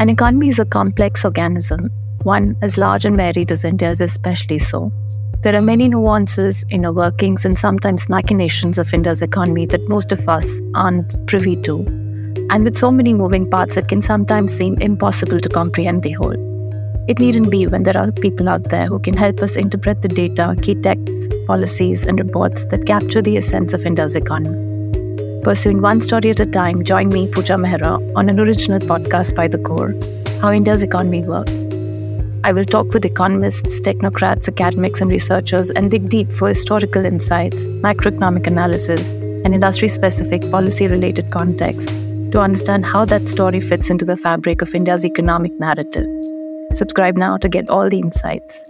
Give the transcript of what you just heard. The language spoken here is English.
An economy is a complex organism, one as large and varied as India's, especially so. There are many nuances, inner workings, and sometimes machinations of India's economy that most of us aren't privy to. And with so many moving parts, it can sometimes seem impossible to comprehend the whole. It needn't be when there are people out there who can help us interpret the data, key texts, policies, and reports that capture the essence of India's economy. Pursuing one story at a time, join me, Pooja Mehra, on an original podcast by The Core, How India's Economy Works. I will talk with economists, technocrats, academics, and researchers and dig deep for historical insights, macroeconomic analysis, and industry-specific policy-related context to understand how that story fits into the fabric of India's economic narrative. Subscribe now to get all the insights.